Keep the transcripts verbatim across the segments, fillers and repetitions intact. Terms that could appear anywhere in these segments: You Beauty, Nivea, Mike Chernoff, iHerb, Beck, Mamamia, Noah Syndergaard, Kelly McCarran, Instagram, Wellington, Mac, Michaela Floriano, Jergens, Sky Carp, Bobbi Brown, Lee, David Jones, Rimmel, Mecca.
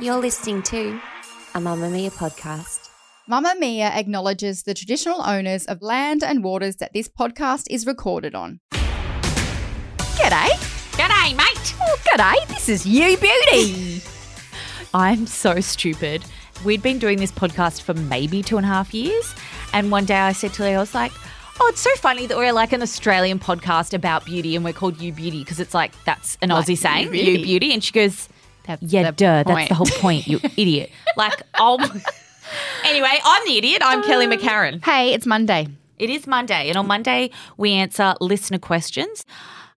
You're listening to a Mamamia podcast. Mamamia acknowledges the traditional owners of land and waters that this podcast is recorded on. G'day. G'day, mate. Oh, g'day. This is You Beauty. I'm so stupid. We'd been doing this podcast for maybe two and a half years. And one day I said to Lee, I was like, oh, it's so funny that we're like an Australian podcast about beauty and we're called You Beauty because it's like, that's an like, Aussie saying, really? You Beauty. And she goes, That's yeah, duh, point. That's the whole point, you idiot. Like, oh. Anyway, I'm the idiot. I'm um, Kelly McCarran. Hey, it's Monday. It is Monday. And on Monday, we answer listener questions.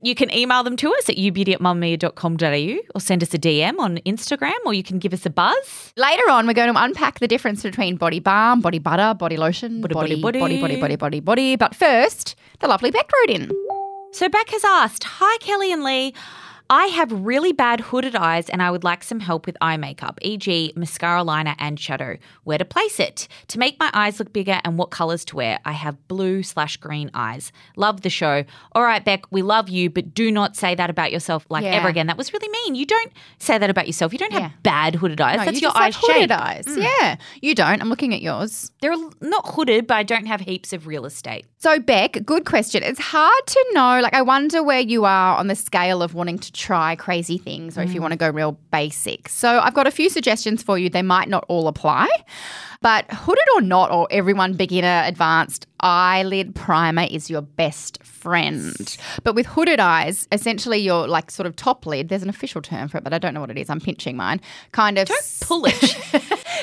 You can email them to us at youbeauty at mamamia dot com dot a u or send us a D M on Instagram, or you can give us a buzz. Later on, we're going to unpack the difference between body balm, body butter, body lotion, body, body, body, body, body, body, body, body. But first, the lovely Beck wrote in. So Beck has asked, hi, Kelly and Lee. I have really bad hooded eyes and I would like some help with eye makeup, for example mascara, liner and shadow. Where to place it to make my eyes look bigger and what colours to wear. I have blue slash green eyes. Love the show. All right, Beck, we love you, but do not say that about yourself like yeah. ever again. That was really mean. You don't say that about yourself. You don't yeah. have bad hooded eyes. No, That's you your just eyes have hooded shape. eyes. Mm. Yeah, you don't. I'm looking at yours. They're not hooded, but I don't have heaps of real estate. So, Beck, good question. It's hard to know. Like, I wonder where you are on the scale of wanting to try crazy things or if you want to go real basic. So I've got a few suggestions for you. They might not all apply, but hooded or not, or everyone, beginner, advanced, eyelid primer is your best friend. But with hooded eyes, essentially your like sort of top lid, there's an official term for it, but I don't know what it is. I'm pinching mine. Kind of. Don't pull it.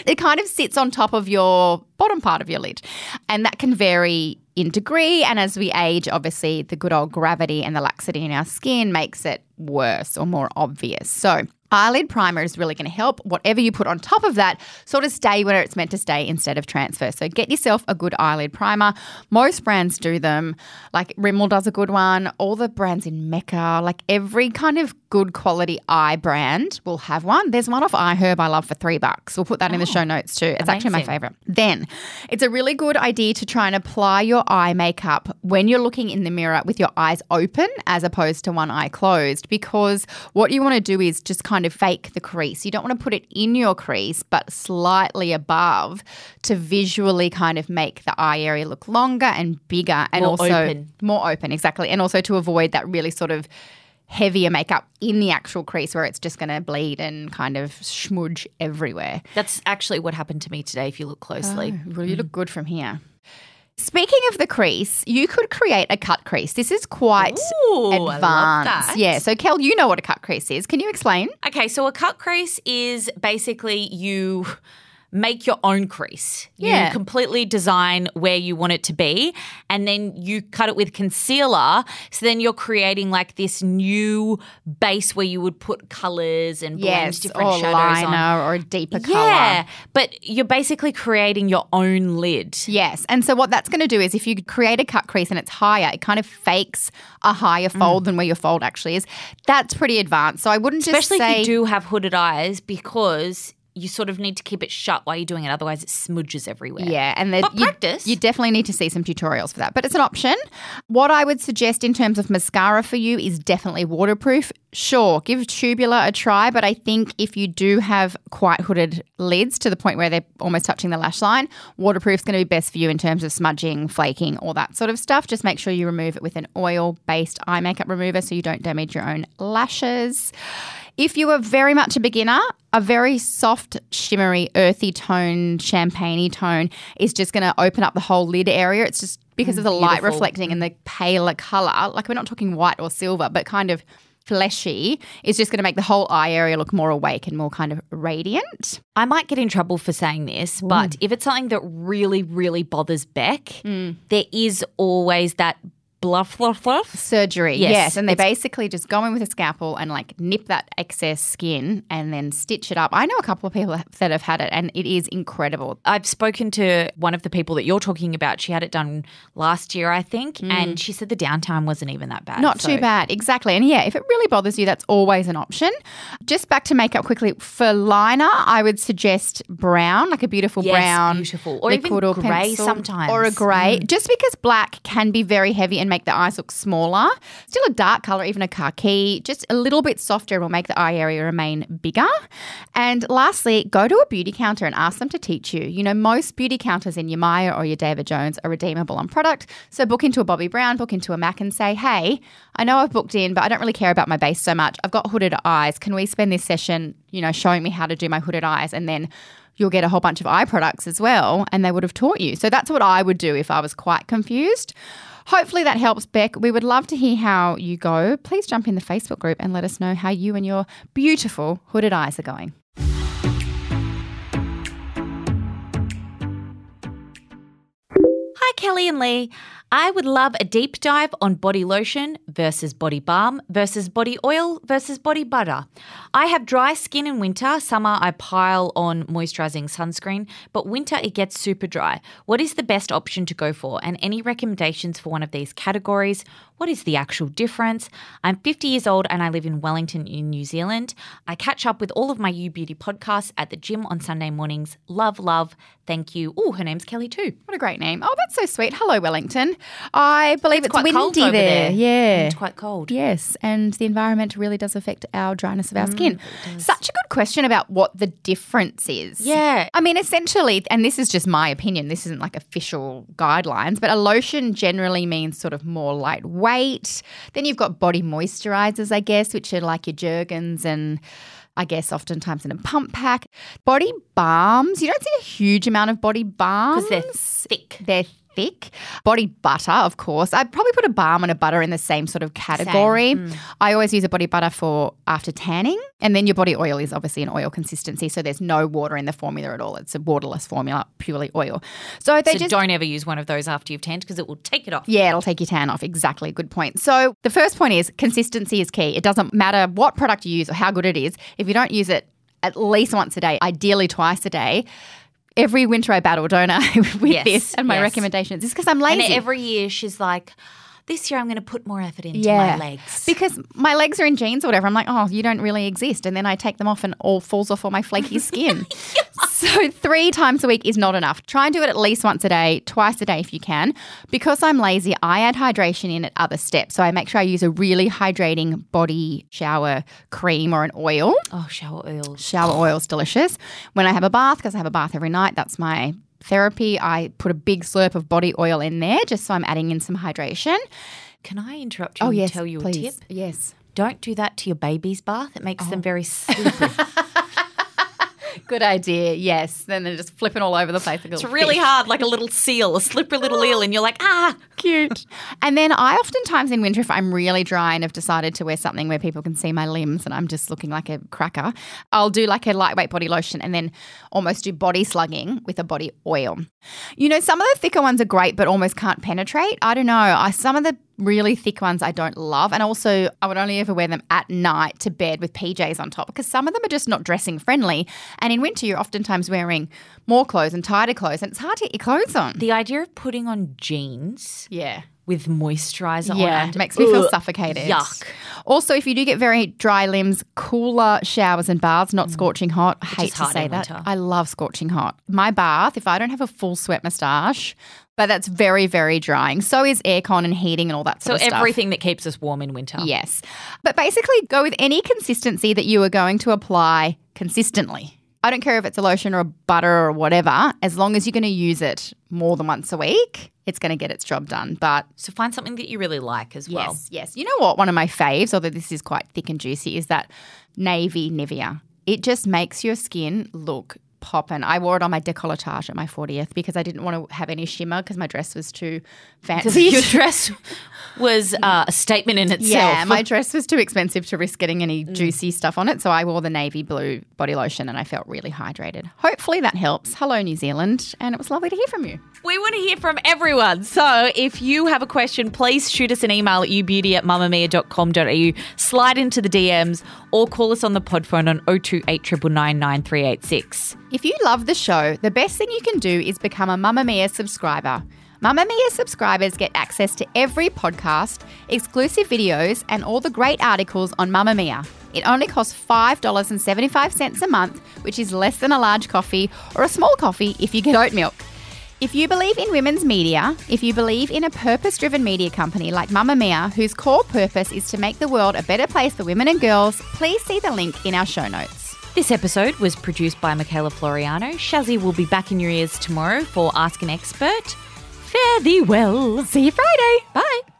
It kind of sits on top of your bottom part of your lid, and that can vary in degree, and as we age, obviously the good old gravity and the laxity in our skin makes it worse or more obvious. So eyelid primer is really going to help. Whatever you put on top of that, sort of stay where it's meant to stay instead of transfer. So get yourself a good eyelid primer. Most brands do them. Like Rimmel does a good one. All the brands in Mecca, like every kind of good quality eye brand will have one. There's one off iHerb I love for three bucks. We'll put that oh, in the show notes too. It's amazing. Actually my favourite. Then it's a really good idea to try and apply your eye makeup when you're looking in the mirror with your eyes open as opposed to one eye closed, because what you want to do is just kind of fake the crease. You don't want to put it in your crease but slightly above to visually kind of make the eye area look longer and bigger and more also open. More open, exactly, and also to avoid that really sort of heavier makeup in the actual crease where it's just going to bleed and kind of smudge everywhere. That's actually what happened to me today if you look closely. Oh, well, you mm. look good from here. Speaking of the crease, you could create a cut crease. This is quite Ooh, advanced. I love that. Yeah. So, Kel, you know what a cut crease is. Can you explain? Okay. So a cut crease is basically you make your own crease. Yeah. You completely design where you want it to be and then you cut it with concealer. So then you're creating like this new base where you would put colours and blend yes, different or shadows liner on. liner or a deeper colour. Yeah, but you're basically creating your own lid. Yes, and so what that's going to do is if you create a cut crease and it's higher, it kind of fakes a higher fold mm. than where your fold actually is. That's pretty advanced. So I wouldn't just Especially say – Especially if you do have hooded eyes, because – you sort of need to keep it shut while you're doing it, otherwise it smudges everywhere. Yeah, and the, but you, practice. You definitely need to see some tutorials for that, but it's an option. What I would suggest in terms of mascara for you is definitely waterproof. Sure, give tubular a try, but I think if you do have quite hooded lids to the point where they're almost touching the lash line, waterproof's going to be best for you in terms of smudging, flaking, all that sort of stuff. Just make sure you remove it with an oil-based eye makeup remover so you don't damage your own lashes. If you are very much a beginner, a very soft, shimmery, earthy tone, champagne-y tone is just going to open up the whole lid area. It's just because mm, of the beautiful. light reflecting and the paler colour, like we're not talking white or silver, but kind of fleshy, is just going to make the whole eye area look more awake and more kind of radiant. I might get in trouble for saying this, Ooh. but if it's something that really, really bothers Beck, mm. there is always that Bluff, bluff, bluff? Surgery, yes. yes. And they it's, basically just go in with a scalpel and like nip that excess skin and then stitch it up. I know a couple of people that have had it and it is incredible. I've spoken to one of the people that you're talking about. She had it done last year, I think, mm. and she said the downtime wasn't even that bad. Not so. too bad, exactly. And yeah, if it really bothers you, that's always an option. Just back to makeup quickly. For liner, I would suggest brown, like a beautiful yes, brown. beautiful. Or liquid even or grey sometimes. Or a grey. Mm. Just because black can be very heavy and make the eyes look smaller. Still a dark colour, even a khaki, just a little bit softer will make the eye area remain bigger. And lastly, go to a beauty counter and ask them to teach you. You know, most beauty counters in your Maya or your David Jones are redeemable on product. So book into a Bobbi Brown, book into a Mac and say, hey, I know I've booked in, but I don't really care about my base so much. I've got hooded eyes. Can we spend this session, you know, showing me how to do my hooded eyes? And then you'll get a whole bunch of eye products as well, and they would have taught you. So that's what I would do if I was quite confused. Hopefully that helps, Beck. We would love to hear how you go. Please jump in the Facebook group and let us know how you and your beautiful hooded eyes are going. Hi, Kelly and Lee. I would love a deep dive on body lotion versus body balm versus body oil versus body butter. I have dry skin in winter. Summer, I pile on moisturising sunscreen, but winter it gets super dry. What is the best option to go for? And any recommendations for one of these categories? What is the actual difference? I'm fifty years old and I live in Wellington in New Zealand. I catch up with all of my You Beauty podcasts at the gym on Sunday mornings. Love, love. Thank you. Oh, her name's Kelly too. What a great name. Oh, that's so sweet. Hello, Wellington. I believe it's, it's windy cold over there. there. Yeah. It's quite cold. Yes, and the environment really does affect our dryness of our mm, skin. Such a good question about what the difference is. Yeah. I mean, essentially, and this is just my opinion, this isn't like official guidelines, but a lotion generally means sort of more lightweight. Then you've got body moisturisers, I guess, which are like your Jergens and I guess oftentimes in a pump pack. Body balms, you don't see a huge amount of body balms. Because they're thick. They're thick. Body butter, of course. I'd probably put a balm and a butter in the same sort of category. Mm. I always use a body butter for after tanning. And then your body oil is obviously an oil consistency, so there's no water in the formula at all. It's a waterless formula, purely oil. So, they so just, don't ever use one of those after you've tanned because it will take it off. Yeah, it'll take your tan off. Exactly. Good point. So the first point is consistency is key. It doesn't matter what product you use or how good it is. If you don't use it at least once a day, ideally twice a day, every winter I battle, don't I, with yes, this and my yes. recommendations. It's because I'm lazy. And every year she's like, this year I'm going to put more effort into yeah. my legs. Because my legs are in jeans or whatever. I'm like, oh, you don't really exist. And then I take them off and all falls off all my flaky skin. yeah. So three times a week is not enough. Try and do it at least once a day, twice a day if you can. Because I'm lazy, I add hydration in at other steps. So I make sure I use a really hydrating body shower cream or an oil. Oh, shower oil. Shower oil's delicious. When I have a bath, because I have a bath every night, that's my therapy. I put a big slurp of body oil in there just so I'm adding in some hydration. Can I interrupt you oh, and yes, tell you please. a tip? Yes. Don't do that to your baby's bath. It makes oh. them very sleepy. Good idea, yes. Then they're just flipping all over the place. Like it's really fish. hard, like a little seal, a slippery little eel, and you're like, ah, cute. And then I oftentimes in winter, if I'm really dry and have decided to wear something where people can see my limbs and I'm just looking like a cracker, I'll do like a lightweight body lotion and then almost do body slugging with a body oil. You know, some of the thicker ones are great but almost can't penetrate. I don't know. I, some of the really thick ones I don't love, and also I would only ever wear them at night to bed with P Js on top because some of them are just not dressing friendly, and in winter you're oftentimes wearing more clothes and tighter clothes and it's hard to get your clothes on. The idea of putting on jeans yeah. with moisturiser yeah, on it makes me feel ugh, suffocated. Yuck. Also, if you do get very dry limbs, cooler showers and baths, not mm. scorching hot. I hate to say that. Winter. I love scorching hot. My bath, if I don't have a full sweat moustache, but that's very, very drying. So is aircon and heating and all that sort so of stuff. So everything that keeps us warm in winter. Yes. But basically go with any consistency that you are going to apply consistently. I don't care if it's a lotion or a butter or whatever, as long as you're going to use it more than once a week, it's going to get its job done. But so find something that you really like as well. Yes, yes. You know what? One of my faves, although this is quite thick and juicy, is that navy Nivea. It just makes your skin look poppin'. I wore it on my decolletage at my fortieth because I didn't want to have any shimmer because my dress was too fancy. Your dress was uh, a statement in itself. Yeah, my dress was too expensive to risk getting any mm. juicy stuff on it, so I wore the navy blue body lotion and I felt really hydrated. Hopefully that helps. Hello, New Zealand, and it was lovely to hear from you. We want to hear from everyone, so if you have a question, please shoot us an email at youbeauty at mamamia dot com dot a u, slide into the D Ms, or call us on the pod phone on oh two eight nine nine nine nine three eight six. If you love the show, the best thing you can do is become a Mamamia subscriber. Mamamia subscribers get access to every podcast, exclusive videos, and all the great articles on Mamamia. It only costs five dollars and seventy-five cents a month, which is less than a large coffee or a small coffee if you get oat milk. If you believe in women's media, if you believe in a purpose-driven media company like Mamamia, whose core purpose is to make the world a better place for women and girls, please see the link in our show notes. This episode was produced by Michaela Floriano. Shazzy will be back in your ears tomorrow for Ask an Expert. Fare thee well. See you Friday. Bye.